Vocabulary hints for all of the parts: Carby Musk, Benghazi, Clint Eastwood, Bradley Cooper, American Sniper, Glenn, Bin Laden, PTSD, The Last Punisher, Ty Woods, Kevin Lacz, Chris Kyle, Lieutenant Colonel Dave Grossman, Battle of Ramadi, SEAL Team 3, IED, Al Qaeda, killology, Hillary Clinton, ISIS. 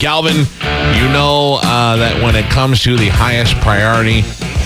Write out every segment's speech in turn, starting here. Galvin, you know that when it comes to the highest priority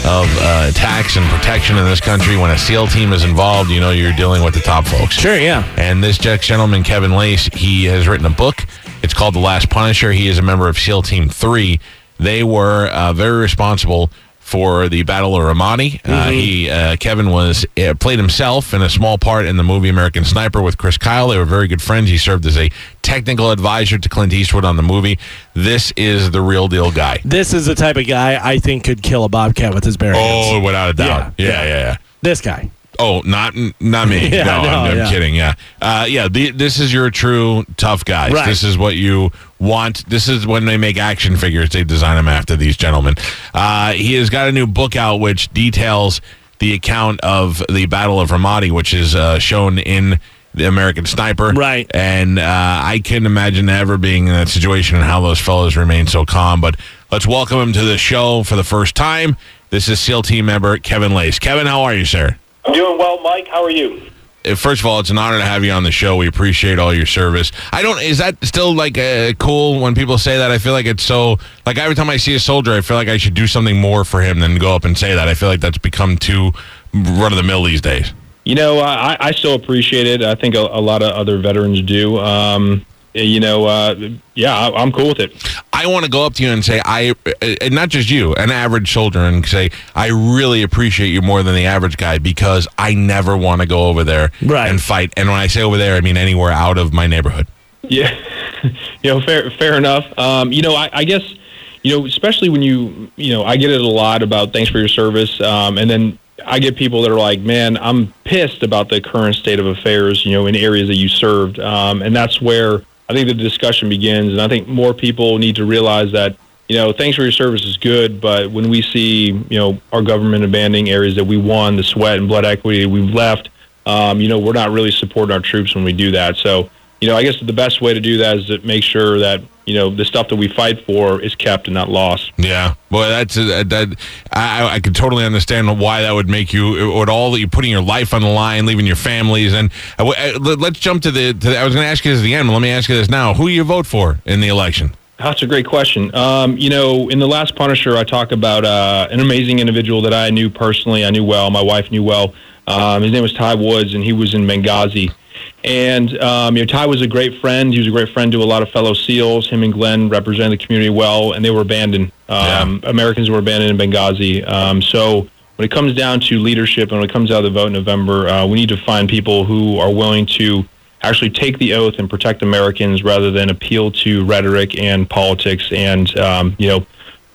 of attacks and protection in this country, when a SEAL team is involved, you know you're dealing with the top folks. Sure, yeah. And this gentleman, Kevin Lacz, he has written a book. It's called The Last Punisher. He is a member of SEAL Team 3. They were very responsible for the Battle of Ramadi. Mm-hmm. Kevin was played himself in a small part in the movie American Sniper with Chris Kyle. They were very good friends. He served as a technical advisor to Clint Eastwood on the movie. This is the real deal guy. This is the type of guy I think could kill a bobcat with his bare hands. Oh, without a doubt. Yeah. This guy. Oh, not me. Yeah, I'm kidding. Yeah. This is your true tough guys. Right. This is what you want. This is when they make action figures. They design them after these gentlemen. He has got a new book out which details the account of the Battle of Ramadi, which is shown in the American Sniper. Right. And I can't imagine ever being in that situation and how those fellows remain so calm. But let's welcome him to the show for the first time. This is SEAL Team member Kevin Lacz. Kevin, how are you, sir? I'm doing well, Mike. How are you? First of all, it's an honor to have you on the show. We appreciate all your service. Is that still cool when people say that? I feel like it's so, every time I see a soldier, I feel like I should do something more for him than go up and say that. I feel like that's become too run-of-the-mill these days. You know, I still appreciate it. I think a lot of other veterans do. I'm cool with it. I want to go up to you and say, and not just you, an average soldier, and say, I really appreciate you more than the average guy because I never want to go over there and fight. And when I say over there, I mean anywhere out of my neighborhood. Yeah, fair enough. I guess, especially when I get it a lot about thanks for your service, and then I get people that are like, man, I'm pissed about the current state of affairs, in areas that you served, and that's where I think the discussion begins, and I think more people need to realize that, thanks for your service is good, but when we see, our government abandoning areas that we won, the sweat and blood equity we've left, we're not really supporting our troops when we do that. So, I guess the best way to do that is to make sure that, the stuff that we fight for is kept and not lost. Yeah. Well, I could totally understand why that would make you, at all, that you're putting your life on the line, leaving your families. And let's jump to the I was going to ask you this at the end, but let me ask you this now. Who do you vote for in the election? That's a great question. In The Last Punisher, I talk about an amazing individual that I knew personally. I knew well. My wife knew well. His name was Ty Woods, and he was in Benghazi. And, Ty was a great friend. He was a great friend to a lot of fellow SEALs. Him and Glenn represented the community well, and they were abandoned. Americans were abandoned in Benghazi. So when it comes down to leadership and when it comes down to the vote in November, we need to find people who are willing to actually take the oath and protect Americans rather than appeal to rhetoric and politics and,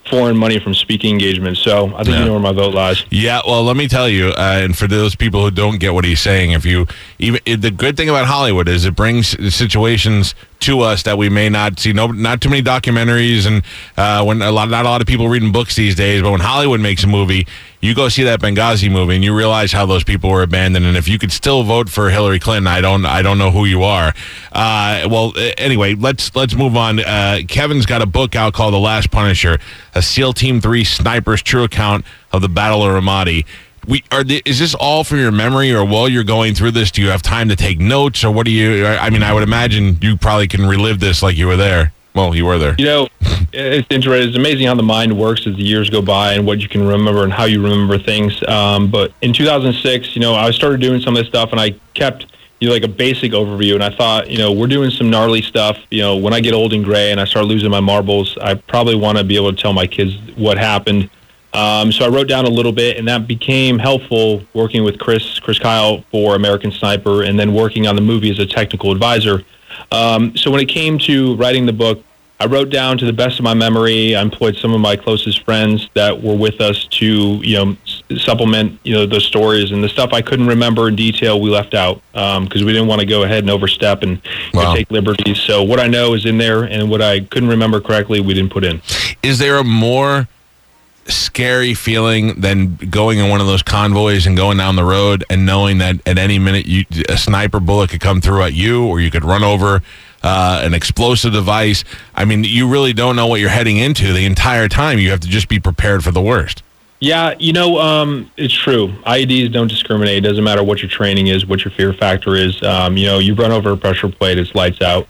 foreign money from speaking engagements. So I think you know where my vote lies. Yeah, well, let me tell you, and for those people who don't get what he's saying, the good thing about Hollywood is it brings situations to us that we may not see. Not too many documentaries, and when not a lot of people reading books these days. But when Hollywood makes a movie, you go see that Benghazi movie, and you realize how those people were abandoned. And if you could still vote for Hillary Clinton, I don't know who you are. Anyway, let's move on. Kevin's got a book out called The Last Punisher: A SEAL Team 3 Sniper's True Account of the Battle of Ramadi. Is this all from your memory, or while you're going through this, do you have time to take notes, or what do you? I mean, I would imagine you probably can relive this like you were there. Well, you were there. It's interesting. It's amazing how the mind works as the years go by and what you can remember and how you remember things. But in 2006, I started doing some of this stuff, and I kept a basic overview. And I thought, we're doing some gnarly stuff. When I get old and gray and I start losing my marbles, I probably want to be able to tell my kids what happened. So I wrote down a little bit, and that became helpful working with Chris Kyle for American Sniper, and then working on the movie as a technical advisor. So when it came to writing the book, I wrote down to the best of my memory. I employed some of my closest friends that were with us to, supplement, you know, those stories, and the stuff I couldn't remember in detail we left out because we didn't want to go ahead and overstep and take liberties. So what I know is in there, and what I couldn't remember correctly, we didn't put in. Is there a more scary feeling than going in one of those convoys and going down the road and knowing that at any minute a sniper bullet could come through at you, or you could run over an explosive device? I mean, you really don't know what you're heading into the entire time. You have to just be prepared for the worst. Yeah, you know, it's true. IEDs don't discriminate. It doesn't matter what your training is, what your fear factor is. You know, you run over a pressure plate, it's lights out.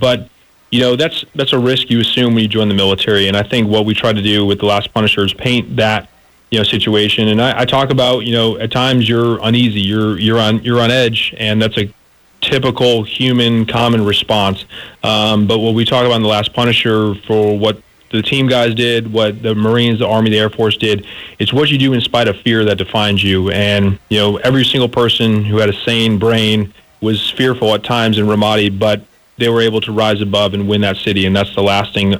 But you know, that's a risk you assume when you join the military. And I think what we try to do with The Last Punisher is paint that, you know, situation. And I talk about, you know, at times you're uneasy, you're on edge, and that's a typical human common response. But what we talk about in The Last Punisher, for what the team guys did, what the Marines, the Army, the Air Force did, it's what you do in spite of fear that defines you. And, you know, every single person who had a sane brain was fearful at times in Ramadi, but they were able to rise above and win that city, and that's the lasting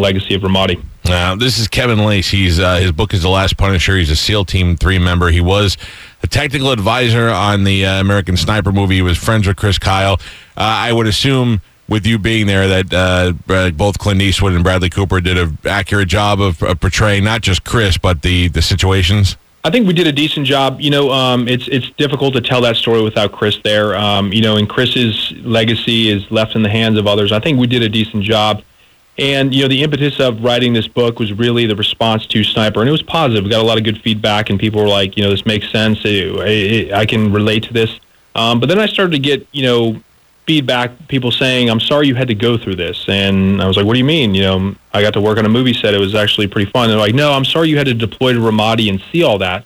legacy of Ramadi. This is Kevin Lacz. He's his book is The Last Punisher. He's a SEAL Team 3 member. He was a technical advisor on the American Sniper movie. He was friends with Chris Kyle. I would assume, with you being there, that both Clint Eastwood and Bradley Cooper did an accurate job of portraying not just Chris, but the situations. I think we did a decent job. You know, it's difficult to tell that story without Chris there. You know, and Chris's legacy is left in the hands of others. I think we did a decent job. And, you know, the impetus of writing this book was really the response to Sniper. And it was positive. We got a lot of good feedback, and people were like, you know, this makes sense. I can relate to this. But then I started to get, you know, feedback, people saying, I'm sorry you had to go through this. And I was like, what do you mean? You know, I got to work on a movie set. It was actually pretty fun. They're like, no, I'm sorry you had to deploy to Ramadi and see all that.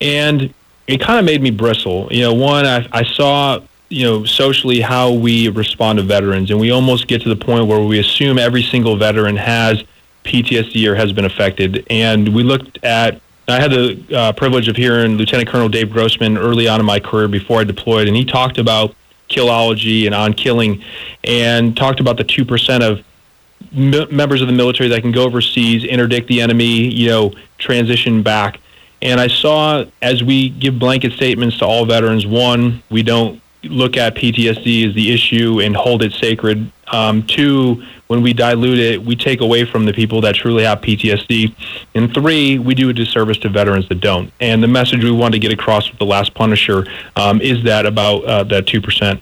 And it kind of made me bristle. You know, one, I saw, you know, socially how we respond to veterans, and we almost get to the point where we assume every single veteran has PTSD or has been affected. And we looked at, I had the privilege of hearing Lieutenant Colonel Dave Grossman early on in my career before I deployed, and he talked about killology and on killing, and talked about the 2% of members of the military that can go overseas, interdict the enemy, you know, transition back. And I saw, as we give blanket statements to all veterans, one, we don't look at PTSD as the issue and hold it sacred. Two, when we dilute it, we take away from the people that truly have PTSD. And three, we do a disservice to veterans that don't. And the message we wanted to get across with The Last Punisher is that about that 2%.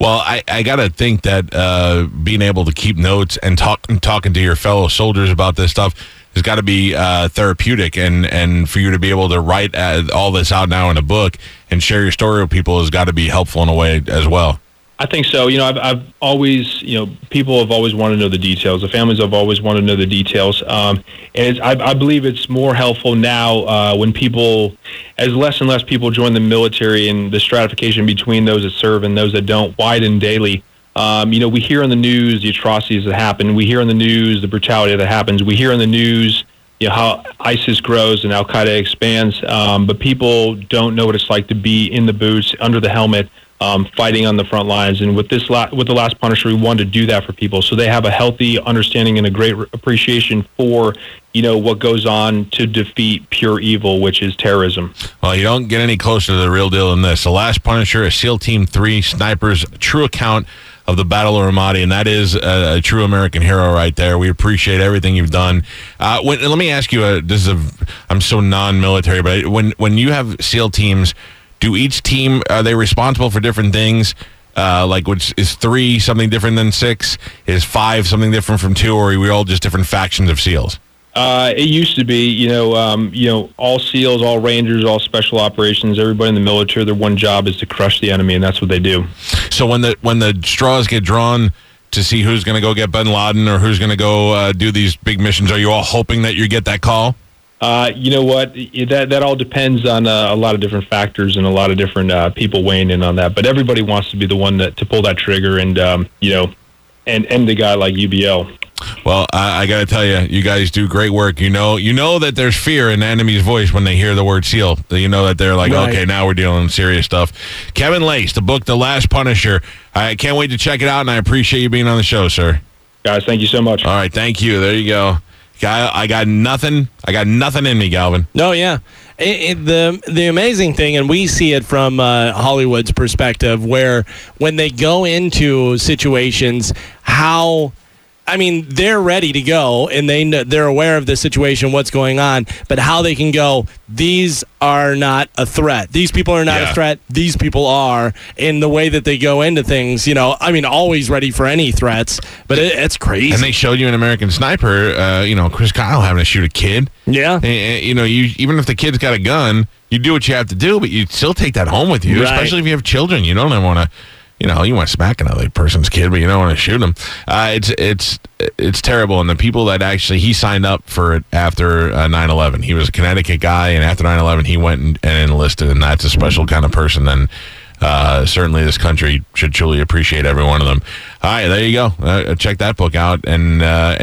Well, I got to think that being able to keep notes and talking to your fellow soldiers about this stuff has got to be therapeutic, and for you to be able to write all this out now in a book and share your story with people has got to be helpful in a way as well. I think so. You know, I've always, you know, people have always wanted to know the details. The families have always wanted to know the details. And I believe it's more helpful now when people, as less and less people join the military, and the stratification between those that serve and those that don't widen daily. You know, we hear on the news the atrocities that happen. We hear on the news the brutality that happens. We hear on the news, you know, how ISIS grows and Al Qaeda expands. But people don't know what it's like to be in the boots, under the helmet, fighting on the front lines. And with this, with The Last Punisher, we wanted to do that for people, so they have a healthy understanding and a great appreciation for, you know, what goes on to defeat pure evil, which is terrorism. Well, you don't get any closer to the real deal than this. The Last Punisher, a SEAL Team 3 Sniper's true account of the Battle of Ramadi, and that is a true American hero right there. We appreciate everything you've done. Let me ask you, I'm so non-military, but when you have SEAL teams, do each team, are they responsible for different things? Like, which is 3 something different than 6? Is 5 something different from 2? Or are we all just different factions of SEALs? It used to be, you know, all SEALs, all Rangers, all special operations, everybody in the military, their one job is to crush the enemy, and that's what they do. So when the straws get drawn to see who's going to go get Bin Laden or who's going to go do these big missions, are you all hoping that you get that call? You know what? That all depends on a lot of different factors and a lot of different people weighing in on that. But everybody wants to be the one to pull that trigger and, you know, and end the guy like UBL. Well, I got to tell you, you guys do great work. You know that there's fear in the enemy's voice when they hear the word SEAL. You know that they're like, right. Okay, now we're dealing with serious stuff. Kevin Lacz, the book, The Last Punisher. I can't wait to check it out, and I appreciate you being on the show, sir. Guys, thank you so much. All right, thank you. There you go. I got nothing in me, Galvin. Oh, yeah. The amazing thing, and we see it from Hollywood's perspective, where when they go into situations, how... I mean, they're ready to go, and they're aware of the situation, what's going on, but how they can go, these are not a threat. These people are not a threat. These people are, in the way that they go into things, you know, I mean, always ready for any threats, but it's crazy. And they showed you an American Sniper, you know, Chris Kyle having to shoot a kid. Yeah. And, you know, even if the kid's got a gun, you do what you have to do, but you still take that home with you, right. Especially if you have children. You don't ever want to... You know, you want to smack another person's kid, but you don't want to shoot him. It's terrible. And the people that actually, he signed up for it after 9/11. He was a Connecticut guy, and after 9/11, he went and enlisted. And that's a special kind of person. And certainly, this country should truly appreciate every one of them. All right, there you go. Check that book out. And